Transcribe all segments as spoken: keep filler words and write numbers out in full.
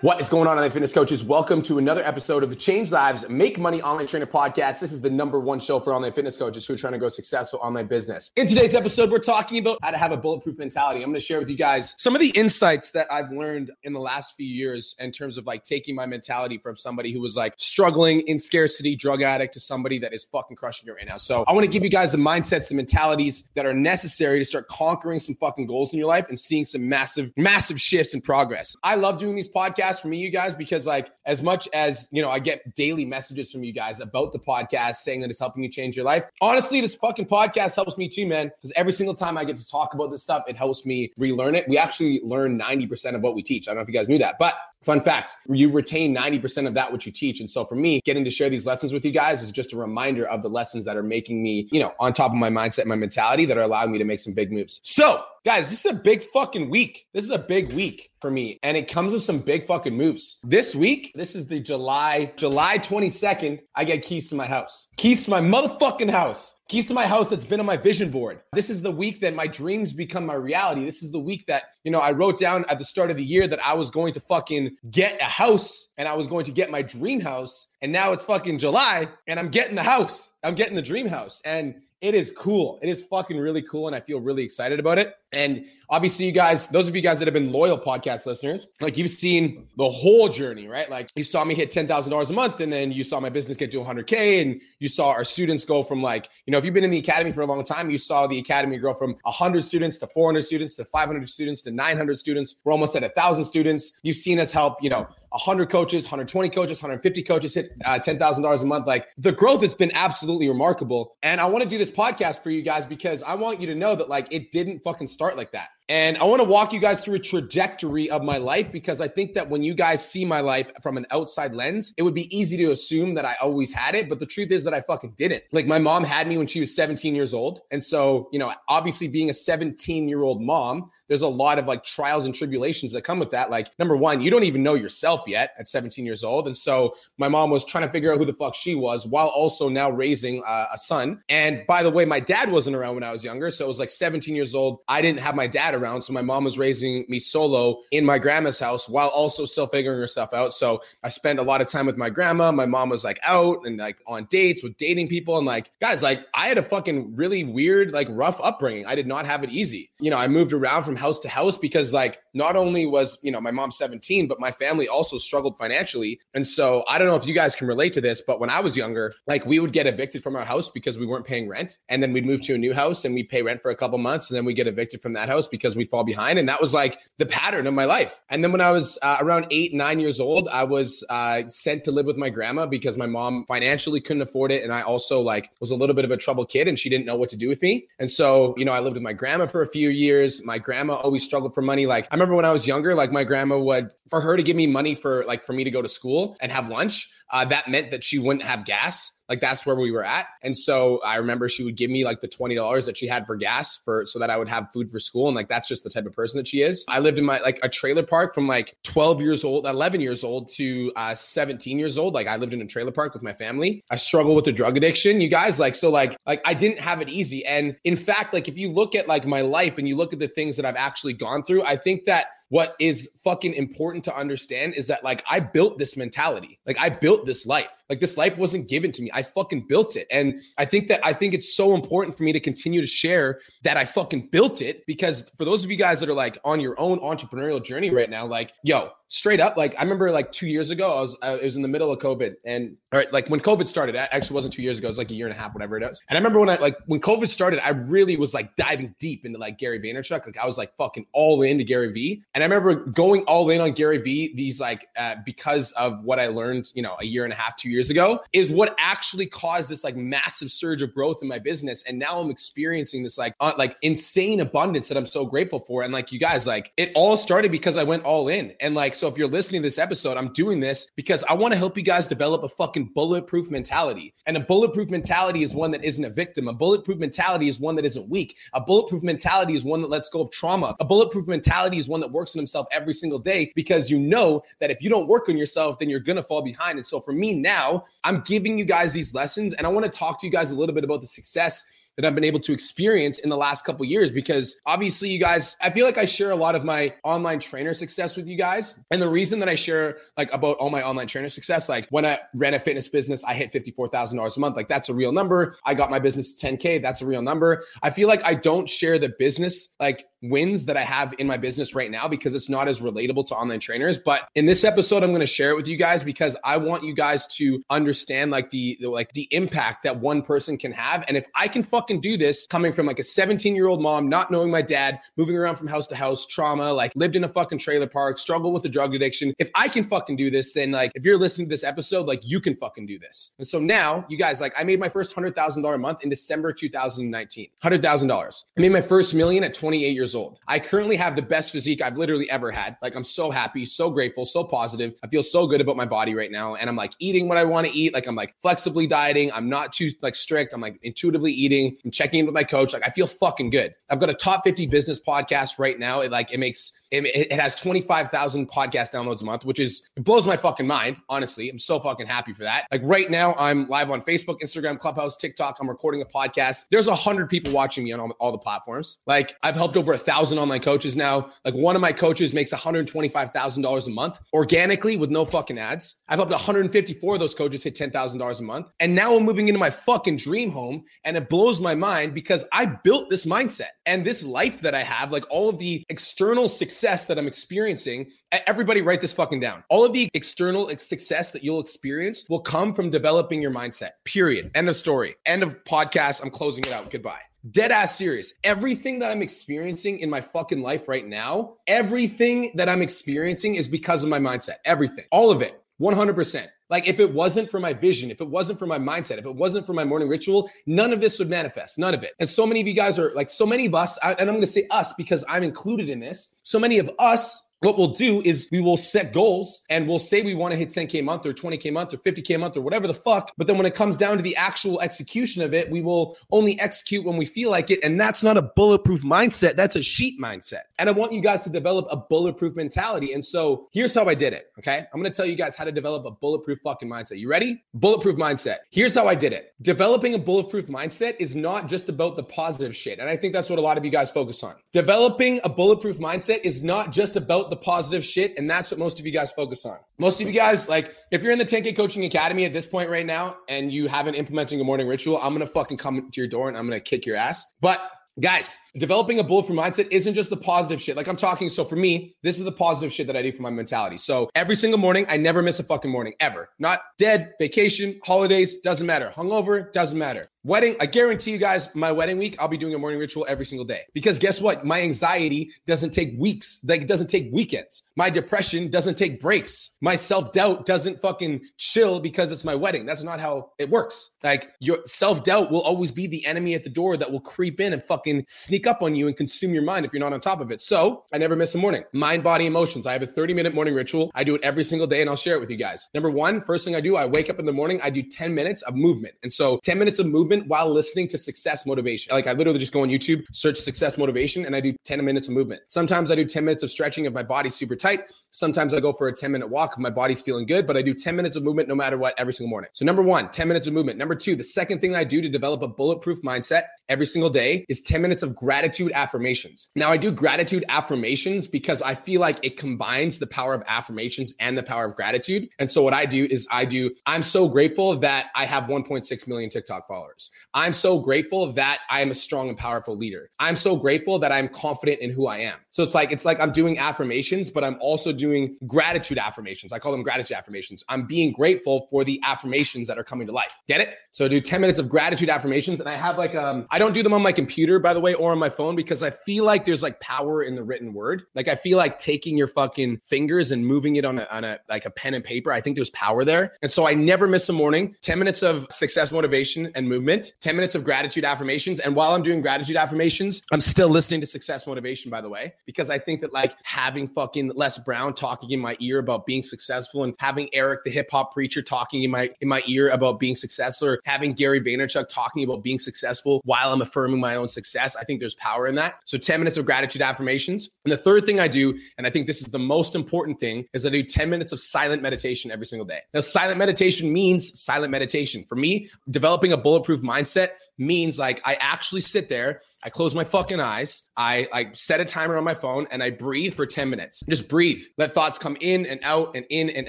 What is going on, online fitness coaches? Welcome to another episode of the Change Lives Make Money Online Trainer Podcast. This is the number one show for online fitness coaches who are trying to grow a successful online business. In today's episode, we're talking about how to have a bulletproof mentality. I'm going to share with you guys some of the insights that I've learned in the last few years in terms of like taking my mentality from somebody who was like struggling in scarcity, drug addict, to somebody that is fucking crushing it right now. So I want to give you guys the mindsets, the mentalities that are necessary to start conquering some fucking goals in your life and seeing some massive, massive shifts in progress. I love doing these podcasts for me, you guys, because like as much as, you know, I get daily messages from you guys about the podcast saying that it's helping you change your life. Honestly, this fucking podcast helps me too, man, because every single time I get to talk about this stuff, it helps me relearn it. We actually learn ninety percent of what we teach. I don't know if you guys knew that, but fun fact, you retain ninety percent of that which you teach. And so for me, getting to share these lessons with you guys is just a reminder of the lessons that are making me, you know, on top of my mindset and my mentality that are allowing me to make some big moves. So guys, this is a big fucking week. This is a big week for me. And it comes with some big fucking moves. This week, this is the July, July twenty-second, I get keys to my house. Keys to my motherfucking house. Keys to my house that's been on my vision board. This is the week that my dreams become my reality. This is the week that, you know, I wrote down at the start of the year that I was going to fucking get a house and I was going to get my dream house. And now it's fucking July and I'm getting the house. I'm getting the dream house. And it is cool. It is fucking really cool. And I feel really excited about it. And obviously you guys, those of you guys that have been loyal podcast listeners, like you've seen the whole journey, right? Like you saw me hit ten thousand dollars a month and then you saw my business get to one hundred K and you saw our students go from like, you know, if you've been in the academy for a long time, you saw the academy grow from one hundred students to four hundred students to five hundred students to nine hundred students. We're almost at one thousand students. You've seen us help, you know, one hundred coaches, one hundred twenty coaches, one hundred fifty coaches hit uh, ten thousand dollars a month. Like the growth has been absolutely remarkable. And I want to do this podcast for you guys because I want you to know that like it didn't fucking start like that. And I want to walk you guys through a trajectory of my life because I think that when you guys see my life from an outside lens, it would be easy to assume that I always had it. But the truth is that I fucking didn't. Like my mom had me when she was seventeen years old. And so, you know, obviously being a seventeen year old mom, there's a lot of like trials and tribulations that come with that. Like number one, you don't even know yourself yet at seventeen years old. And so my mom was trying to figure out who the fuck she was while also now raising uh, a son. And by the way, my dad wasn't around when I was younger. So it was like seventeen years old. I didn't have my dad around. So my mom was raising me solo in my grandma's house while also still figuring herself out. So I spent a lot of time with my grandma. My mom was like out and like on dates with dating people. And like, guys, like I had a fucking really weird, like rough upbringing. I did not have it easy. You know, I moved around from house to house because like, not only was, you know, my mom seventeen, but my family also struggled financially. And so I don't know if you guys can relate to this, but when I was younger, like we would get evicted from our house because we weren't paying rent. And then we'd move to a new house and we pay rent for a couple months. And then we get evicted from that house because because we'd fall behind. And that was like the pattern of my life. And then when I was uh, around eight, nine years old, I was uh, sent to live with my grandma because my mom financially couldn't afford it. And I also like was a little bit of a troubled kid and she didn't know what to do with me. And so, you know, I lived with my grandma for a few years. My grandma always struggled for money. Like I remember when I was younger, like my grandma would, for her to give me money for like for me to go to school and have lunch, uh, that meant that she wouldn't have gas. Like that's where we were at. And so I remember she would give me like the twenty dollars that she had for gas for, so that I would have food for school. And like, that's just the type of person that she is. I lived in my, like a trailer park from like twelve years old, eleven years old to uh, seventeen years old. Like I lived in a trailer park with my family. I struggled with the drug addiction, you guys. Like, so like, like I didn't have it easy. And in fact, like if you look at like my life and you look at the things that I've actually gone through, I think that what is fucking important to understand is that like I built this mentality. Like I built this life. Like this life wasn't given to me. I fucking built it. And I think that I think it's so important for me to continue to share that I fucking built it, because for those of you guys that are like on your own entrepreneurial journey right now, like, yo, straight up, like I remember like two years ago, I was, I, it was in the middle of COVID and all right, like when COVID started, it actually wasn't two years ago. It was like a year and a half, whatever it is. And I remember when I like, when COVID started, I really was like diving deep into like Gary Vaynerchuk. Like I was like fucking all into Gary V. And I remember going all in on Gary V, these like, uh, because of what I learned, you know, a year and a half, two years ago, is what actually caused this like massive surge of growth in my business. And now I'm experiencing this like, uh, like insane abundance that I'm so grateful for. And like, you guys, like it all started because I went all in. And like, so if you're listening to this episode, I'm doing this because I want to help you guys develop a fucking bulletproof mentality. And a bulletproof mentality is one that isn't a victim. A bulletproof mentality is one that isn't weak. A bulletproof mentality is one that lets go of trauma. A bulletproof mentality is one that works on himself every single day, because you know that if you don't work on yourself, then you're going to fall behind. And so for me now, I'm giving you guys these lessons, and I want to talk to you guys a little bit about the success that I've been able to experience in the last couple of years, because obviously you guys, I feel like I share a lot of my online trainer success with you guys. And the reason that I share like about all my online trainer success, like when I ran a fitness business, I hit fifty-four thousand dollars a month. Like that's a real number. I got my business to ten K. That's a real number. I feel like I don't share the business like wins that I have in my business right now because it's not as relatable to online trainers. But in this episode, I'm going to share it with you guys because I want you guys to understand like the, the like the impact that one person can have. And if I can fuck Can do this coming from like a seventeen year old mom, not knowing my dad, moving around from house to house, trauma, like lived in a fucking trailer park, struggled with the drug addiction. If I can fucking do this, then like if you're listening to this episode, like you can fucking do this. And so now you guys, like I made my first one hundred thousand dollars a month in December two thousand nineteen, one hundred thousand dollars. I made my first million at twenty-eight years old. I currently have the best physique I've literally ever had. Like I'm so happy, so grateful, so positive. I feel so good about my body right now. And I'm like eating what I want to eat. Like I'm like flexibly dieting. I'm not too like strict. I'm like intuitively eating. I'm checking in with my coach. Like I feel fucking good. I've got a top fifty business podcast right now. It like, it makes, it, it has twenty-five thousand podcast downloads a month, which is, it blows my fucking mind. Honestly, I'm so fucking happy for that. Like right now I'm live on Facebook, Instagram, Clubhouse, TikTok. I'm recording a podcast. There's a hundred people watching me on all, all the platforms. Like I've helped over a thousand online coaches now. Like one of my coaches makes one hundred twenty-five thousand dollars a month organically with no fucking ads. I've helped one hundred fifty-four of those coaches hit ten thousand dollars a month. And now I'm moving into my fucking dream home, and it blows my mind because I built this mindset and this life that I have, like all of the external success that I'm experiencing. Everybody write this fucking down. All of the external success that you'll experience will come from developing your mindset, period. End of story. End of podcast. I'm closing it out. Goodbye. Dead ass serious. Everything that I'm experiencing in my fucking life right now, everything that I'm experiencing is because of my mindset. Everything, all of it, one hundred percent. Like if it wasn't for my vision, if it wasn't for my mindset, if it wasn't for my morning ritual, none of this would manifest, none of it. And so many of you guys are like, so many of us, and I'm going to say us because I'm included in this. So many of us, what we'll do is we will set goals and we'll say we want to hit ten K a month or twenty K a month or fifty K a month or whatever the fuck. But then when it comes down to the actual execution of it, we will only execute when we feel like it. And that's not a bulletproof mindset. That's a sheep mindset. And I want you guys to develop a bulletproof mentality. And so here's how I did it. Okay. I'm going to tell you guys how to develop a bulletproof fucking mindset. You ready? Bulletproof mindset. Here's how I did it. Developing a bulletproof mindset is not just about the positive shit. And I think that's what a lot of you guys focus on. Developing a bulletproof mindset is not just about the the positive shit. And that's what most of you guys focus on. Most of you guys, like if you're in the ten K Coaching Academy at this point right now, and you haven't implementing a morning ritual, I'm going to fucking come to your door and I'm going to kick your ass. But guys, developing a bulletproof mindset isn't just the positive shit. Like I'm talking, so for me, this is the positive shit that I do for my mentality. So every single morning, I never miss a fucking morning, ever. Not dead, vacation, holidays, doesn't matter. Hungover, doesn't matter. Wedding, I guarantee you guys, my wedding week, I'll be doing a morning ritual every single day. Because guess what? My anxiety doesn't take weeks. Like it doesn't take weekends. My depression doesn't take breaks. My self-doubt doesn't fucking chill because it's my wedding. That's not how it works. Like your self-doubt will always be the enemy at the door that will creep in and fucking sneak up on you and consume your mind if you're not on top of it. So I never miss a morning. Mind, body, emotions. I have a thirty minute morning ritual. I do it every single day and I'll share it with you guys. Number one, first thing I do, I wake up in the morning, I do ten minutes of movement. And so ten minutes of movement while listening to success motivation. Like I literally just go on YouTube, search success motivation, and I do ten minutes of movement. Sometimes I do ten minutes of stretching if my body's super tight. Sometimes I go for a ten minute walk if my body's feeling good, but I do ten minutes of movement no matter what every single morning. So number one, ten minutes of movement. Number two, the second thing I do to develop a bulletproof mindset every single day is ten minutes of gratitude affirmations. Now I do gratitude affirmations because I feel like it combines the power of affirmations and the power of gratitude. And so what I do is I do, I'm so grateful that I have one point six million TikTok followers. others. I'm so grateful that I'm a strong and powerful leader. I'm so grateful that I'm confident in who I am. So it's like, it's like I'm doing affirmations, but I'm also doing gratitude affirmations. I call them gratitude affirmations. I'm being grateful for the affirmations that are coming to life. Get it? So I do ten minutes of gratitude affirmations. And I have like, um, I don't do them on my computer, by the way, or on my phone, because I feel like there's like power in the written word. Like I feel like taking your fucking fingers and moving it on a, on a, like a pen and paper. I think there's power there. And so I never miss a morning, ten minutes of success, motivation, and movement, ten minutes of gratitude affirmations. And while I'm doing gratitude affirmations, I'm still listening to success motivation, by the way, because I think that like having fucking Les Brown talking in my ear about being successful and having Eric the Hip Hop Preacher talking in my, in my ear about being successful, or having Gary Vaynerchuk talking about being successful while I'm affirming my own success, I think there's power in that. So ten minutes of gratitude affirmations. And the third thing I do, and I think this is the most important thing, is I do ten minutes of silent meditation every single day. Now, silent meditation means silent meditation. For me, developing a bulletproof mindset means like I actually sit there, I close my fucking eyes, I, I set a timer on my phone, and I breathe for ten minutes. Just breathe. Let thoughts come in and out and in and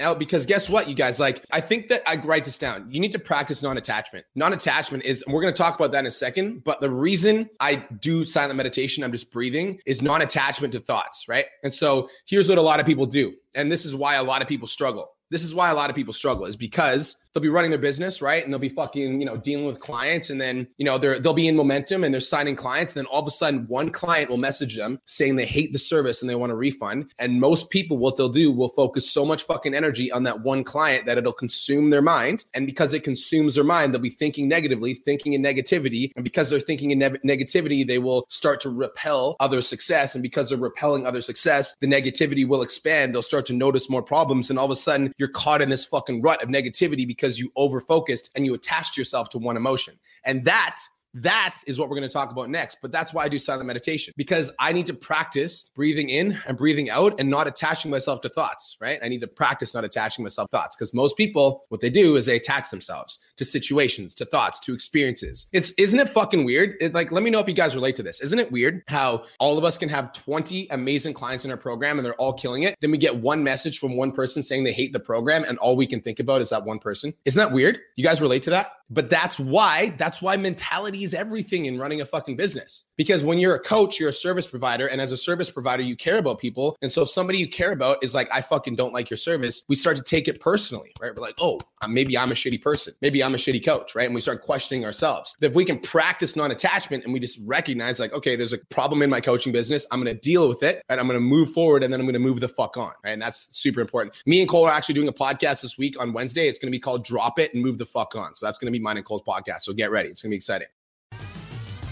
out. Because guess what, you guys? Like, I think that I write this down. You need to practice non-attachment. Non-attachment is, and we're going to talk about that in a second, but the reason I do silent meditation, I'm just breathing, is non-attachment to thoughts, right? And so here's what a lot of people do. And this is why a lot of people struggle. This is why a lot of people struggle, is because they'll be running their business, right? And they'll be fucking, you know, dealing with clients. And then, you know, they're, they'll be in momentum and they're signing clients. And then all of a sudden, one client will message them saying they hate the service and they want a refund. And most people, what they'll do, will focus so much fucking energy on that one client that it'll consume their mind. And because it consumes their mind, they'll be thinking negatively, thinking in negativity. And because they're thinking in ne- negativity, they will start to repel other success. And because they're repelling other success, the negativity will expand. They'll start to notice more problems. And all of a sudden, you're caught in this fucking rut of negativity because you overfocused and you attached yourself to one emotion. And that That is what we're going to talk about next. But that's why I do silent meditation, because I need to practice breathing in and breathing out and not attaching myself to thoughts, right? I need to practice not attaching myself to thoughts, because most people, what they do is they attach themselves to situations, to thoughts, to experiences. It's, isn't it fucking weird? It, like, let me know if you guys relate to this. Isn't it weird how all of us can have twenty amazing clients in our program and they're all killing it? Then we get one message from one person saying they hate the program, and all we can think about is that one person. Isn't that weird? You guys relate to that? But that's why, that's why mentality is everything in running a fucking business. Because when you're a coach, you're a service provider. And as a service provider, you care about people. And so if somebody you care about is like, I fucking don't like your service, we start to take it personally, right? We're like, oh, maybe I'm a shitty person. Maybe I'm a shitty coach, right? And we start questioning ourselves. But if we can practice non-attachment and we just recognize like, okay, there's a problem in my coaching business, I'm going to deal with it and I'm going to move forward, and then I'm going to move the fuck on, right? And that's super important. Me and Cole are actually doing a podcast this week on Wednesday. It's going to be called Drop It and Move the Fuck On. So that's going to be mine and Cole's podcast. So get ready. It's going to be exciting.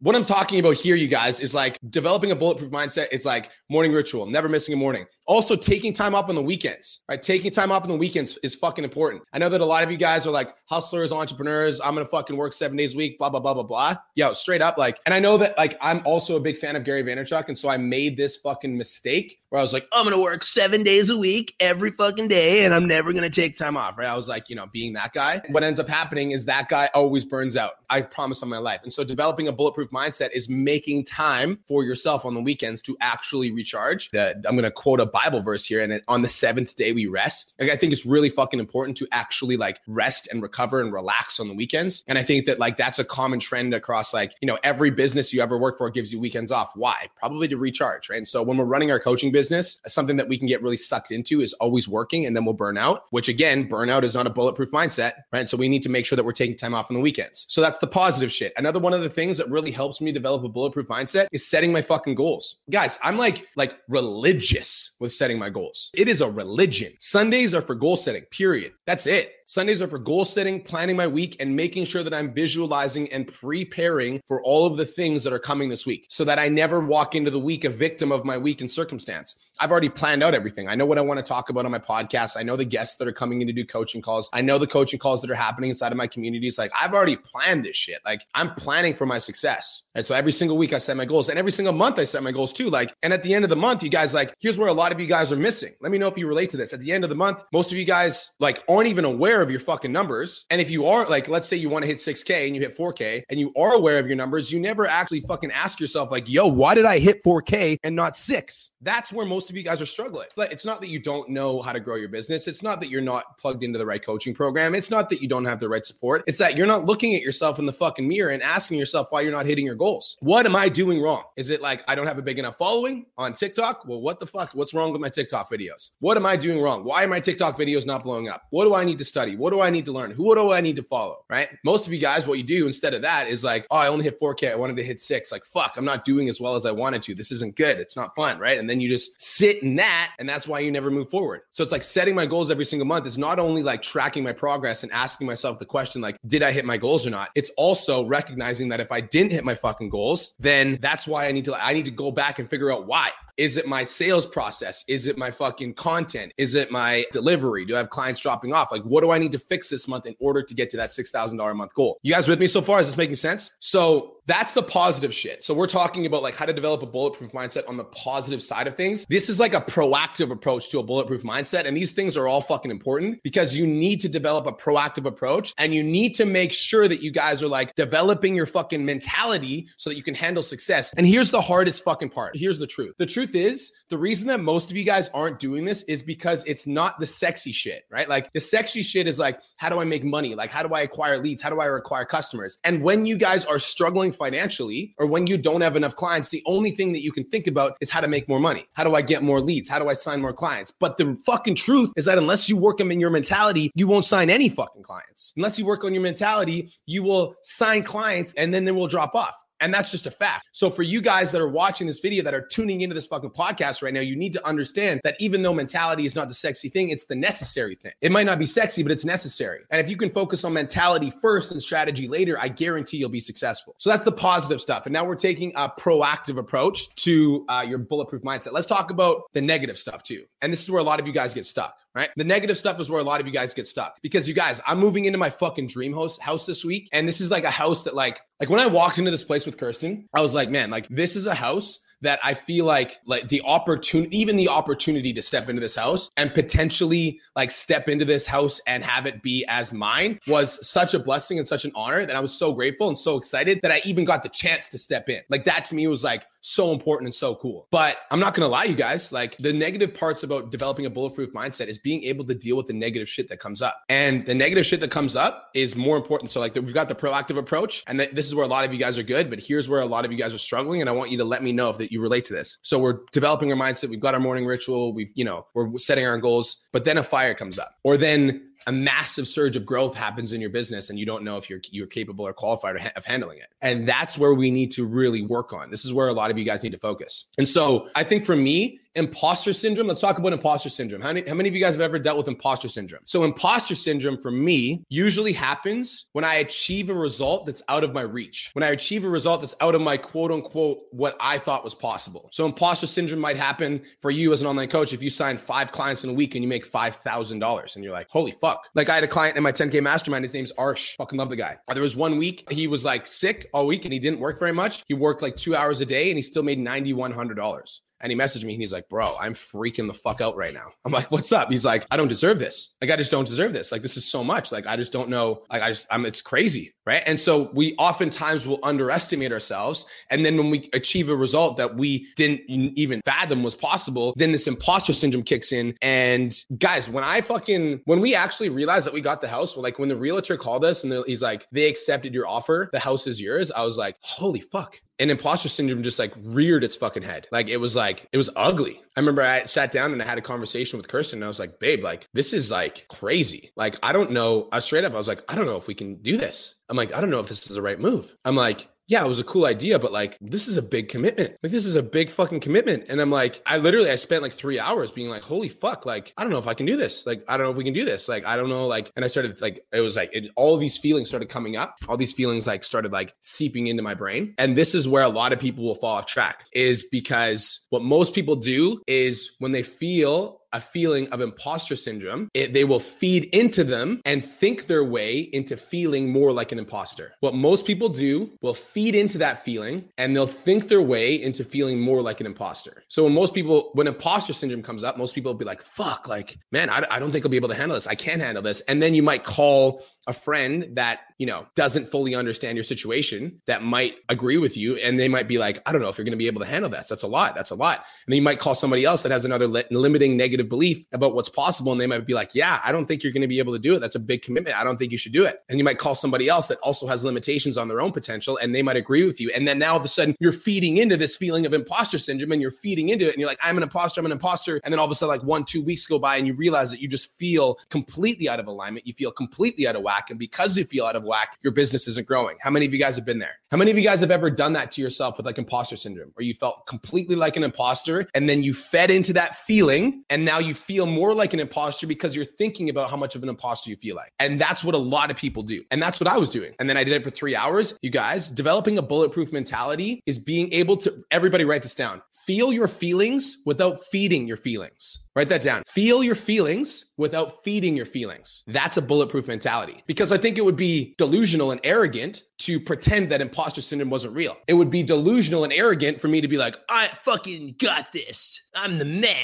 What I'm talking about here, you guys, is like developing a bulletproof mindset. It's like morning ritual, never missing a morning. Also taking time off on the weekends, right? Taking time off on the weekends is fucking important. I know that a lot of you guys are like hustlers, entrepreneurs. I'm going to fucking work seven days a week, blah, blah, blah, blah, blah. Yo, straight up. Like, and I know that like, I'm also a big fan of Gary Vaynerchuk. And so I made this fucking mistake where I was like, I'm going to work seven days a week every fucking day, and I'm never going to take time off, right? I was like, you know, being that guy. What ends up happening is that guy always burns out. I promise on my life. And so developing a bulletproof mindset is making time for yourself on the weekends to actually recharge. The, I'm going to quote a Bible verse here, and on the seventh day we rest. Like, I think it's really fucking important to actually like rest and recover and relax on the weekends. And I think that like that's a common trend across like, you know, every business you ever work for gives you weekends off. Why? Probably to recharge, right? And so when we're running our coaching business, something that we can get really sucked into is always working, and then we'll burn out, which again, burnout is not a bulletproof mindset, right? And so we need to make sure that we're taking time off on the weekends. So that's the positive shit. Another one of the things that really helps me develop a bulletproof mindset is setting my fucking goals. Guys, I'm like, like religious with setting my goals. It is a religion. Sundays are for goal setting, period. That's it. Sundays are for goal setting, planning my week, and making sure that I'm visualizing and preparing for all of the things that are coming this week so that I never walk into the week a victim of my week and circumstance. I've already planned out everything. I know what I want to talk about on my podcast. I know the guests that are coming in to do coaching calls. I know the coaching calls that are happening inside of my communities. Like, I've already planned this shit. Like, I'm planning for my success. And so every single week I set my goals, and every single month I set my goals too. Like, and at the end of the month, you guys, like, here's where a lot of you guys are missing. Let me know if you relate to this. At the end of the month, most of you guys like aren't even aware of your fucking numbers. And if you are, like, let's say you want to hit six K and you hit four K and you are aware of your numbers, you never actually fucking ask yourself like, yo, why did I hit four K and not six? That's where most of you guys are struggling. But it's not that you don't know how to grow your business. It's not that you're not plugged into the right coaching program. It's not that you don't have the right support. It's that you're not looking at yourself in the fucking mirror and asking yourself why you're not hitting your goals. What am I doing wrong? Is it like, I don't have a big enough following on TikTok? Well, what the fuck? What's wrong with my TikTok videos? What am I doing wrong? Why are my TikTok videos not blowing up? What do I need to study? What do I need to learn? Who do I need to follow? Right? Most of you guys, what you do instead of that is like, oh, I only hit four K. I wanted to hit six. Like, fuck, I'm not doing as well as I wanted to. This isn't good. It's not fun. Right? And then you just sit in that, and that's why you never move forward. So it's like setting my goals every single month is not only like tracking my progress and asking myself the question, like, did I hit my goals or not? It's also recognizing that if I didn't hit my fucking goals, then that's why I need to, I need to go back and figure out why. Is it my sales process? Is it my fucking content? Is it my delivery? Do I have clients dropping off? Like, what do I need to fix this month in order to get to that six thousand dollars a month goal? You guys with me so far? Is this making sense? So that's the positive shit. So we're talking about like how to develop a bulletproof mindset on the positive side of things. This is like a proactive approach to a bulletproof mindset. And these things are all fucking important because you need to develop a proactive approach, and you need to make sure that you guys are like developing your fucking mentality so that you can handle success. And here's the hardest fucking part. Here's the truth. The truth is, the reason that most of you guys aren't doing this is because it's not the sexy shit, right? Like, the sexy shit is like, how do I make money? Like, how do I acquire leads? How do I acquire customers? And when you guys are struggling financially, or when you don't have enough clients, the only thing that you can think about is how to make more money. How do I get more leads? How do I sign more clients? But the fucking truth is that unless you work them in your mentality, you won't sign any fucking clients. Unless you work on your mentality, you will sign clients and then they will drop off. And that's just a fact. So for you guys that are watching this video, that are tuning into this fucking podcast right now, you need to understand that even though mentality is not the sexy thing, it's the necessary thing. It might not be sexy, but it's necessary. And if you can focus on mentality first and strategy later, I guarantee you'll be successful. So that's the positive stuff. And now we're taking a proactive approach to uh, your bulletproof mindset. Let's talk about the negative stuff too. And this is where a lot of you guys get stuck. Right? The negative stuff is where a lot of you guys get stuck because you guys, I'm moving into my fucking dream house house this week. And this is like a house that like, like when I walked into this place with Kirsten, I was like, man, like this is a house that I feel like like the opportunity, even the opportunity to step into this house and potentially like step into this house and have it be as mine was such a blessing and such an honor that I was so grateful and so excited that I even got the chance to step in. Like that to me was like so important and so cool. But I'm not gonna lie, you guys, like the negative parts about developing a bulletproof mindset is being able to deal with the negative shit that comes up. And the negative shit that comes up is more important. So like the, we've got the proactive approach, and th- this is where a lot of you guys are good, but here's where a lot of you guys are struggling. And I want you to let me know if that you relate to this. So we're developing our mindset. We've got our morning ritual. We've, you know, we're setting our goals, but then a fire comes up, or then a massive surge of growth happens in your business and you don't know if you're you're capable or qualified of handling it. And that's where we need to really work on. This is where a lot of you guys need to focus. And so I think for me, imposter syndrome, let's talk about imposter syndrome. How many, how many of you guys have ever dealt with imposter syndrome? So imposter syndrome for me usually happens when I achieve a result that's out of my reach, when I achieve a result that's out of my quote unquote, what I thought was possible. So imposter syndrome might happen for you as an online coach if you sign five clients in a week and you make five thousand dollars and you're like, holy fuck. Like I had a client in my ten K Mastermind. His name's Arsh. Fucking love the guy. There was one week he was like sick all week and he didn't work very much. He worked like two hours a day and he still made nine thousand one hundred dollars. And he messaged me and he's like, bro, I'm freaking the fuck out right now. I'm like, what's up? He's like, I don't deserve this. Like, I just don't deserve this. Like, this is so much. Like, I just don't know. Like, I just, I'm, it's crazy. Right. And so we oftentimes will underestimate ourselves. And then when we achieve a result that we didn't even fathom was possible, then this imposter syndrome kicks in. And guys, when I fucking, when we actually realized that we got the house, well, like when the realtor called us and the, he's like, they accepted your offer, the house is yours. I was like, holy fuck. And imposter syndrome just like reared its fucking head. Like it was like, it was ugly. I remember I sat down and I had a conversation with Kirsten and I was like, babe, like this is like crazy. Like, I don't know. I straight up, I was like, I don't know if we can do this. I'm like, I don't know if this is the right move. I'm like, yeah, it was a cool idea, but like, this is a big commitment. Like, this is a big fucking commitment. And I'm like, I literally, I spent like three hours being like, holy fuck. Like, I don't know if I can do this. Like, I don't know if we can do this. Like, I don't know. Like, and I started like, it was like, it, all these feelings started coming up. All these feelings like started like seeping into my brain. And this is where a lot of people will fall off track, is because what most people do is when they feel a feeling of imposter syndrome, it, they will feed into them and think their way into feeling more like an imposter. What most people do will feed into that feeling and they'll think their way into feeling more like an imposter. So when most people, when imposter syndrome comes up, most people will be like, fuck, like, man, I, I don't think I'll be able to handle this. I can't handle this. And then you might call a friend that, you know, doesn't fully understand your situation that might agree with you. And they might be like, I don't know if you're going to be able to handle that. So that's a lot. That's a lot. And then you might call somebody else that has another li- limiting negative belief about what's possible. And they might be like, yeah, I don't think you're going to be able to do it. That's a big commitment. I don't think you should do it. And you might call somebody else that also has limitations on their own potential. And they might agree with you. And then now all of a sudden you're feeding into this feeling of imposter syndrome and you're feeding into it. And you're like, I'm an imposter. I'm an imposter. And then all of a sudden, like one, two weeks go by and you realize that you just feel completely out of alignment. You feel completely out of whack. And because you feel out of whack, your business isn't growing. How many of you guys have been there? How many of you guys have ever done that to yourself with like imposter syndrome, where you felt completely like an imposter and then you fed into that feeling and now you feel more like an imposter because you're thinking about how much of an imposter you feel like? And that's what a lot of people do. And that's what I was doing. And then I did it for three hours. You guys, developing a bulletproof mentality is being able to, everybody write this down, feel your feelings without feeding your feelings. Write that down. Feel your feelings without feeding your feelings. That's a bulletproof mentality, because I think it would be delusional and arrogant to pretend that imposter syndrome wasn't real. It would be delusional and arrogant for me to be like, I fucking got this. I'm the man,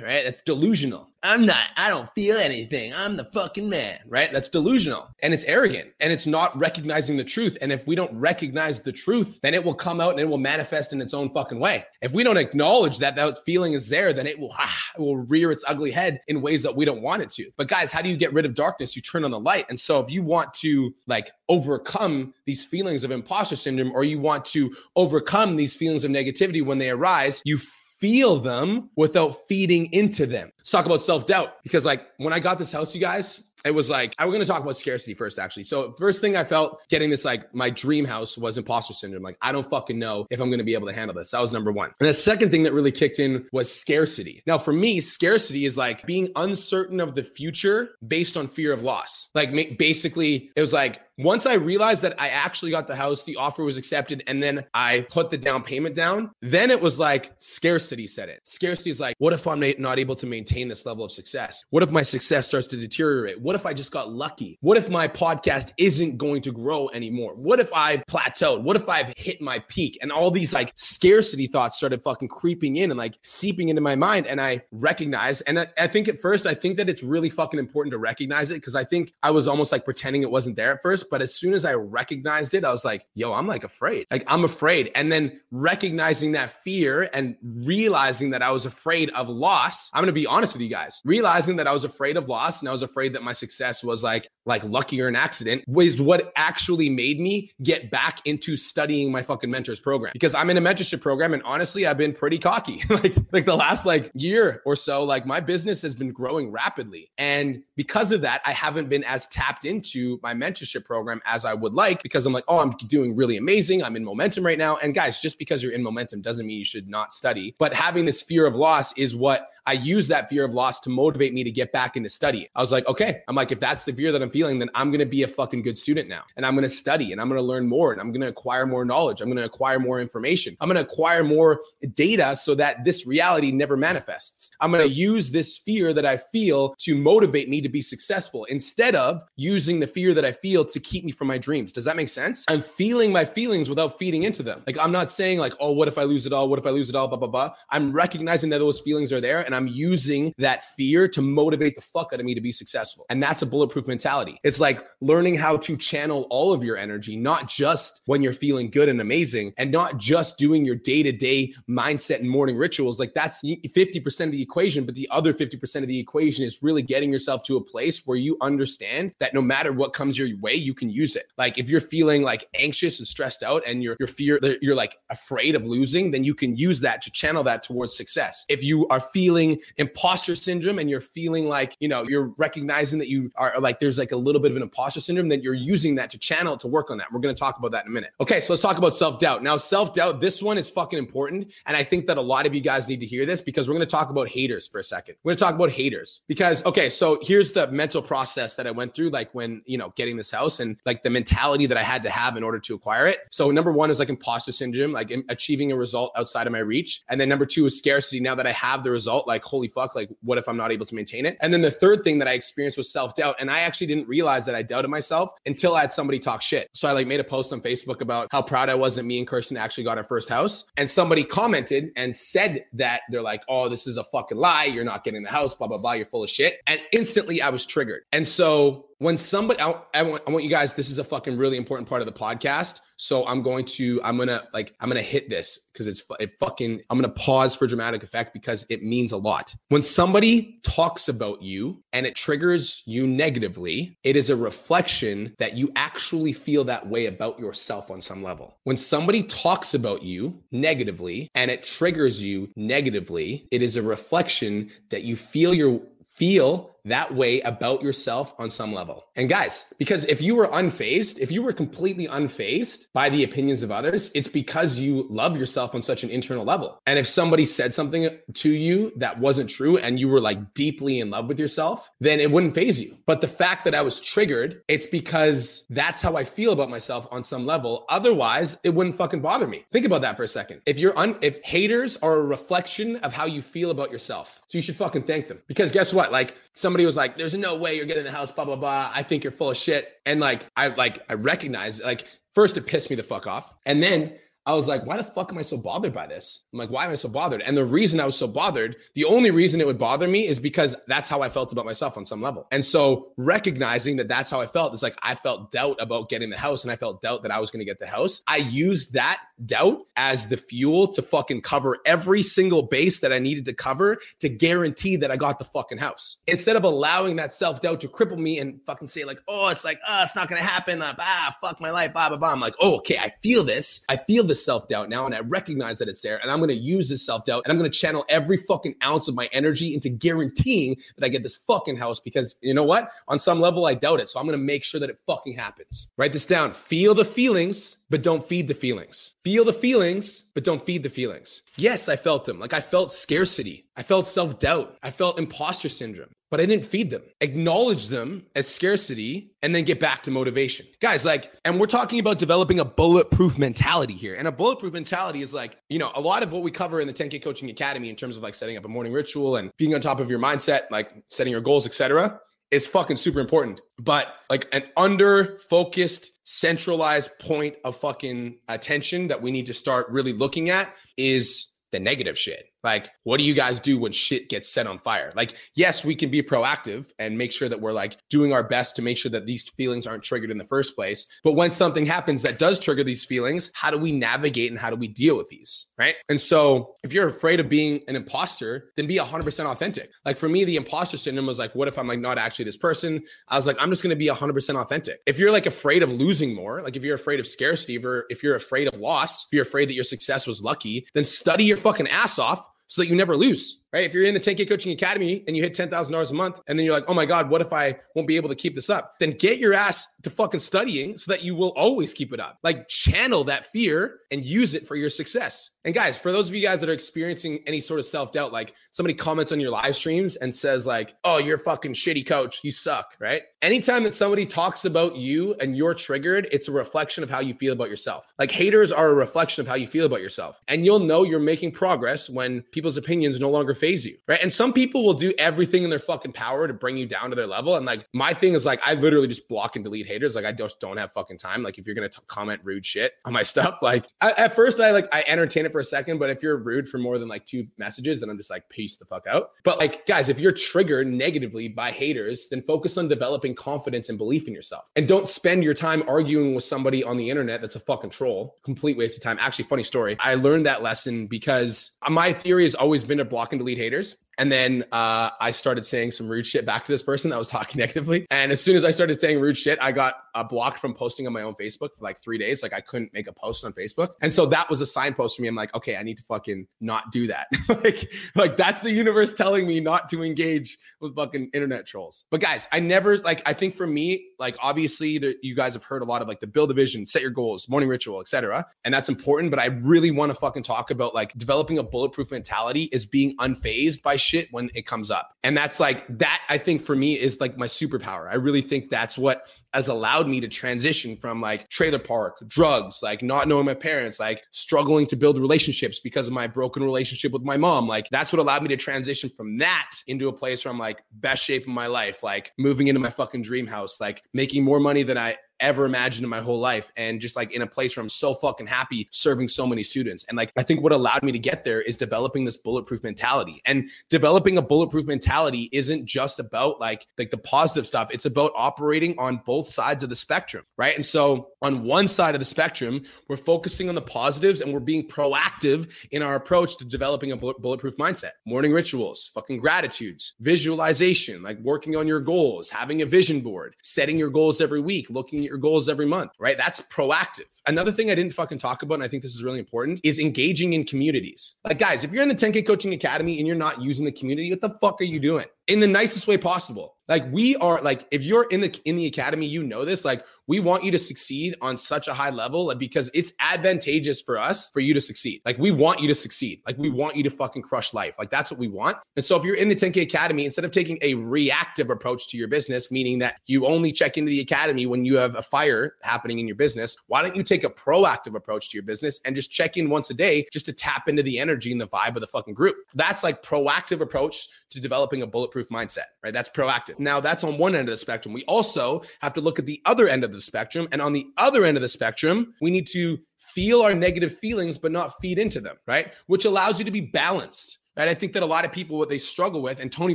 right? That's delusional. I'm not, I don't feel anything. I'm the fucking man, right? That's delusional. And it's arrogant and it's not recognizing the truth. And if we don't recognize the truth, then it will come out and it will manifest in its own fucking way. If we don't acknowledge that that feeling is there, then it will, ah, it will rear its ugly head in ways that we don't want it to. But guys, how do you get rid of darkness? You turn on the light. And so if you want to like overcome these feelings of imposter syndrome, or you want to overcome these feelings of negativity when they arise, you feel them without feeding into them. Let's talk about self-doubt, because like when I got this house, you guys, it was like, I was going to talk about scarcity first, actually. So first thing I felt getting this, like my dream house, was imposter syndrome. Like, I don't fucking know if I'm going to be able to handle this. That was number one. And the second thing that really kicked in was scarcity. Now for me, scarcity is like being uncertain of the future based on fear of loss. Like basically it was like, once I realized that I actually got the house, the offer was accepted, and then I put the down payment down, then it was like scarcity set it. Scarcity is like, what if I'm not able to maintain this level of success? What if my success starts to deteriorate? What if I just got lucky? What if my podcast isn't going to grow anymore? What if I plateaued? What if I've hit my peak? And all these like scarcity thoughts started fucking creeping in and like seeping into my mind. And I recognized, and I, I think at first, I think that it's really fucking important to recognize it, because I think I was almost like pretending it wasn't there at first. But as soon as I recognized it, I was like, yo, I'm like afraid. Like I'm afraid. And then recognizing that fear and realizing that I was afraid of loss. I'm going to be honest with you guys. Realizing that I was afraid of loss and I was afraid that my success was like, like lucky or an accident, was what actually made me get back into studying my fucking mentors program. Because I'm in a mentorship program. And honestly, I've been pretty cocky. like, like the last like year or so, like my business has been growing rapidly. And because of that, I haven't been as tapped into my mentorship program program as I would like, because I'm like, oh, I'm doing really amazing. I'm in momentum right now. And guys, just because you're in momentum doesn't mean you should not study. But having this fear of loss is what I use that fear of loss to motivate me to get back into study. I was like, okay, I'm like, if that's the fear that I'm feeling, then I'm going to be a fucking good student now. And I'm going to study and I'm going to learn more and I'm going to acquire more knowledge. I'm going to acquire more information. I'm going to acquire more data so that this reality never manifests. I'm going to use this fear that I feel to motivate me to be successful, instead of using the fear that I feel to keep me from my dreams. Does that make sense? I'm feeling my feelings without feeding into them. Like I'm not saying like, oh, what if I lose it all? What if I lose it all? Blah, blah, blah. I'm recognizing that those feelings are there. And I'm using that fear to motivate the fuck out of me to be successful. And that's a bulletproof mentality. It's like learning how to channel all of your energy, not just when you're feeling good and amazing, and not just doing your day-to-day mindset and morning rituals. Like that's fifty percent of the equation, but the other fifty percent of the equation is really getting yourself to a place where you understand that no matter what comes your way, you can use it. Like if you're feeling like anxious and stressed out and you're, you're, fear, you're like afraid of losing, then you can use that to channel that towards success. If you are feeling feeling imposter syndrome and you're feeling like, you know, you're recognizing that you are like, there's like a little bit of an imposter syndrome, then you're using that to channel to work on that. We're going to talk about that in a minute. Okay. So let's talk about self-doubt. Now, self-doubt, this one is fucking important. And I think that a lot of you guys need to hear this because we're going to talk about haters for a second. We're going to talk about haters because, okay, so here's the mental process that I went through, like when, you know, getting this house and like the mentality that I had to have in order to acquire it. So number one is like imposter syndrome, like achieving a result outside of my reach. And then number two is scarcity. Now that I have the result, like, holy fuck, like what if I'm not able to maintain it? And then the third thing that I experienced was self-doubt. And I actually didn't realize that I doubted myself until I had somebody talk shit. So I like made a post on Facebook about how proud I was that me and Kirsten actually got our first house. And somebody commented and said that they're like, oh, this is a fucking lie. You're not getting the house, blah, blah, blah. You're full of shit. And instantly I was triggered. And so when somebody, I, I, want, I want you guys, this is a fucking really important part of the podcast. So I'm going to, I'm going to like, I'm going to hit this because it's it fucking, I'm going to pause for dramatic effect because it means a lot. When somebody talks about you and it triggers you negatively, it is a reflection that you actually feel that way about yourself on some level. When somebody talks about you negatively and it triggers you negatively, it is a reflection that you feel your feel that way about yourself on some level. And guys, because if you were unfazed, if you were completely unfazed by the opinions of others, it's because you love yourself on such an internal level. And if somebody said something to you that wasn't true and you were like deeply in love with yourself, then it wouldn't faze you. But the fact that I was triggered, it's because that's how I feel about myself on some level. Otherwise, it wouldn't fucking bother me. Think about that for a second. If you're un, if haters are a reflection of how you feel about yourself, so you should fucking thank them. Because guess what? Like some Somebody was like, there's no way you're getting the house, blah, blah, blah. I think you're full of shit. And like, I like, I recognize, like, first it pissed me the fuck off. And then I was like, why the fuck am I so bothered by this? I'm like, why am I so bothered? And the reason I was so bothered, the only reason it would bother me is because that's how I felt about myself on some level. And so recognizing that that's how I felt, it's like, I felt doubt about getting the house and I felt doubt that I was going to get the house. I used that doubt as the fuel to fucking cover every single base that I needed to cover to guarantee that I got the fucking house. Instead of allowing that self-doubt to cripple me and fucking say like, oh, it's like, oh, it's not going to happen. Like, ah, fuck my life, blah, blah, blah. I'm like, oh, okay, I feel this. I feel the self-doubt now and I recognize that it's there and I'm going to use this self-doubt and I'm going to channel every fucking ounce of my energy into guaranteeing that I get this fucking house because you know what? On some level, I doubt it. So I'm going to make sure that it fucking happens. Write this down. Feel the feelings, but don't feed the feelings. Feel the feelings, but don't feed the feelings. Yes, I felt them. Like I felt scarcity. I felt self-doubt. I felt imposter syndrome, but I didn't feed them. Acknowledge them as scarcity and then get back to motivation. Guys, like, and we're talking about developing a bulletproof mentality here. And a bulletproof mentality is like, you know, a lot of what we cover in the ten K Coaching Academy in terms of like setting up a morning ritual and being on top of your mindset, like setting your goals, et cetera, is fucking super important. But like an under-focused, centralized point of fucking attention that we need to start really looking at is the negative shit. Like, what do you guys do when shit gets set on fire? Like, yes, we can be proactive and make sure that we're like doing our best to make sure that these feelings aren't triggered in the first place. But when something happens that does trigger these feelings, how do we navigate and how do we deal with these, right? And so if you're afraid of being an imposter, then be one hundred percent authentic. Like for me, the imposter syndrome was like, what if I'm like not actually this person? I was like, I'm just going to be one hundred percent authentic. If you're like afraid of losing more, like if you're afraid of scarcity, or if you're afraid of loss, if you're afraid that your success was lucky, then study your fucking ass off so that you never lose, right? If you're in the ten K Coaching Academy and you hit ten thousand dollars a month and then you're like, oh my God, what if I won't be able to keep this up? Then get your ass to fucking studying so that you will always keep it up. Like channel that fear and use it for your success. And guys, for those of you guys that are experiencing any sort of self-doubt, like somebody comments on your live streams and says like, oh, you're a fucking shitty coach. You suck, right? Anytime that somebody talks about you and you're triggered, it's a reflection of how you feel about yourself. Like haters are a reflection of how you feel about yourself. And you'll know you're making progress when people's opinions no longer faze you, right? And some people will do everything in their fucking power to bring you down to their level. And like, my thing is like, I literally just block and delete haters. Like I just don't have fucking time. Like if you're going to comment rude shit on my stuff, like I, at first I like, I entertain it for a second, but if you're rude for more than like two messages, then I'm just like, peace the fuck out. But like, guys, if you're triggered negatively by haters, then focus on developing confidence and belief in yourself. And don't spend your time arguing with somebody on the internet that's a fucking troll. Complete waste of time. Actually, funny story. I learned that lesson because my theory has always been to block and delete haters. And then uh, I started saying some rude shit back to this person that was talking negatively. And as soon as I started saying rude shit, I got uh, blocked from posting on my own Facebook for like three days. Like I couldn't make a post on Facebook. And so that was a signpost for me. I'm like, okay, I need to fucking not do that. like, like that's the universe telling me not to engage with fucking internet trolls. But guys, I never like, I think for me, like obviously there, you guys have heard a lot of like the build a vision, set your goals, morning ritual, et cetera. And that's important. But I really want to fucking talk about like developing a bulletproof mentality is being unfazed by shit when it comes up. And that's like, that I think for me is like my superpower. I really think that's what has allowed me to transition from like trailer park, drugs, like not knowing my parents, like struggling to build relationships because of my broken relationship with my mom. Like that's what allowed me to transition from that into a place where I'm like best shape in my life, like moving into my fucking dream house, like making more money than I ever imagined in my whole life. And just like in a place where I'm so fucking happy serving so many students. And like, I think what allowed me to get there is developing this bulletproof mentality. And developing a bulletproof mentality isn't just about like, like the positive stuff. It's about operating on both sides of the spectrum, right? And so on one side of the spectrum, we're focusing on the positives and we're being proactive in our approach to developing a bulletproof mindset. Morning rituals, fucking gratitudes, visualization, like working on your goals, having a vision board, setting your goals every week, looking at your goals every month, right? That's proactive. Another thing I didn't fucking talk about, and I think this is really important, is engaging in communities. Like guys, if you're in the ten K Coaching Academy and you're not using the community, what the fuck are you doing? In the nicest way possible. Like we are like, if you're in the, in the academy, you know this, like we want you to succeed on such a high level because it's advantageous for us for you to succeed. Like we want you to succeed. Like we want you to fucking crush life. Like that's what we want. And so if you're in the ten K Academy, instead of taking a reactive approach to your business, meaning that you only check into the academy when you have a fire happening in your business, why don't you take a proactive approach to your business and just check in once a day just to tap into the energy and the vibe of the fucking group? That's like proactive approach to developing a bulletproof mindset, right? That's proactive. Now that's on one end of the spectrum. We also have to look at the other end of the spectrum. And on the other end of the spectrum, we need to feel our negative feelings, but not feed into them, right? Which allows you to be balanced, right? I think that a lot of people, what they struggle with, and Tony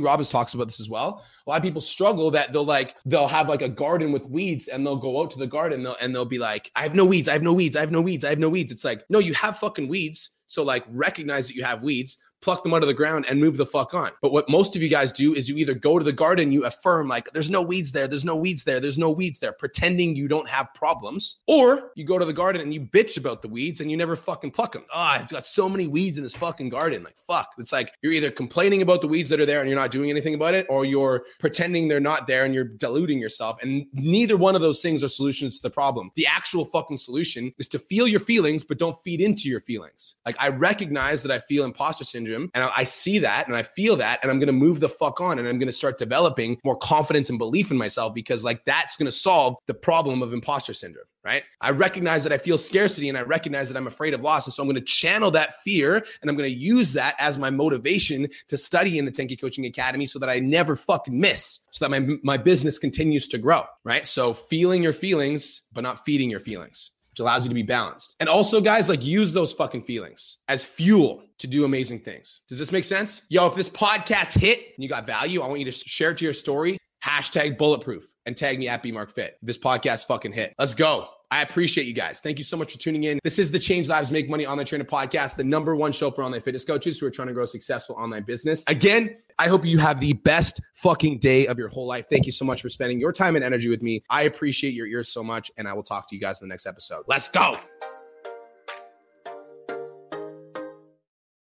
Robbins talks about this as well. A lot of people struggle that they'll like, they'll have like a garden with weeds and they'll go out to the garden and they'll, and they'll be like, I have no weeds. I have no weeds. I have no weeds. I have no weeds. It's like, no, you have fucking weeds. So like recognize that you have weeds, pluck them out of the ground and move the fuck on. But what most of you guys do is you either go to the garden, you affirm like, there's no weeds there, there's no weeds there, there's no weeds there, pretending you don't have problems. Or you go to the garden and you bitch about the weeds and you never fucking pluck them. Ah, oh, it's got so many weeds in this fucking garden. Like, fuck. It's like, you're either complaining about the weeds that are there and you're not doing anything about it, or you're pretending they're not there and you're deluding yourself. And neither one of those things are solutions to the problem. The actual fucking solution is to feel your feelings, but don't feed into your feelings. Like I recognize that I feel imposter syndrome. And I see that and I feel that and I'm going to move the fuck on and I'm going to start developing more confidence and belief in myself because like that's going to solve the problem of imposter syndrome, right? I recognize that I feel scarcity and I recognize that I'm afraid of loss. And so I'm going to channel that fear and I'm going to use that as my motivation to study in the ten K Coaching Academy so that I never fucking miss, so that my, my business continues to grow, right? So feeling your feelings, but not feeding your feelings, which allows you to be balanced. And also guys, like use those fucking feelings as fuel to do amazing things. Does this make sense? Yo, if this podcast hit and you got value, I want you to share it to your story, hashtag bulletproof and tag me at B Mark Fit. This podcast fucking hit. Let's go. I appreciate you guys. Thank you so much for tuning in. This is the Change Lives Make Money Online Trainer Podcast, the number one show for online fitness coaches who are trying to grow a successful online business. Again, I hope you have the best fucking day of your whole life. Thank you so much for spending your time and energy with me. I appreciate your ears so much, and I will talk to you guys in the next episode. Let's go.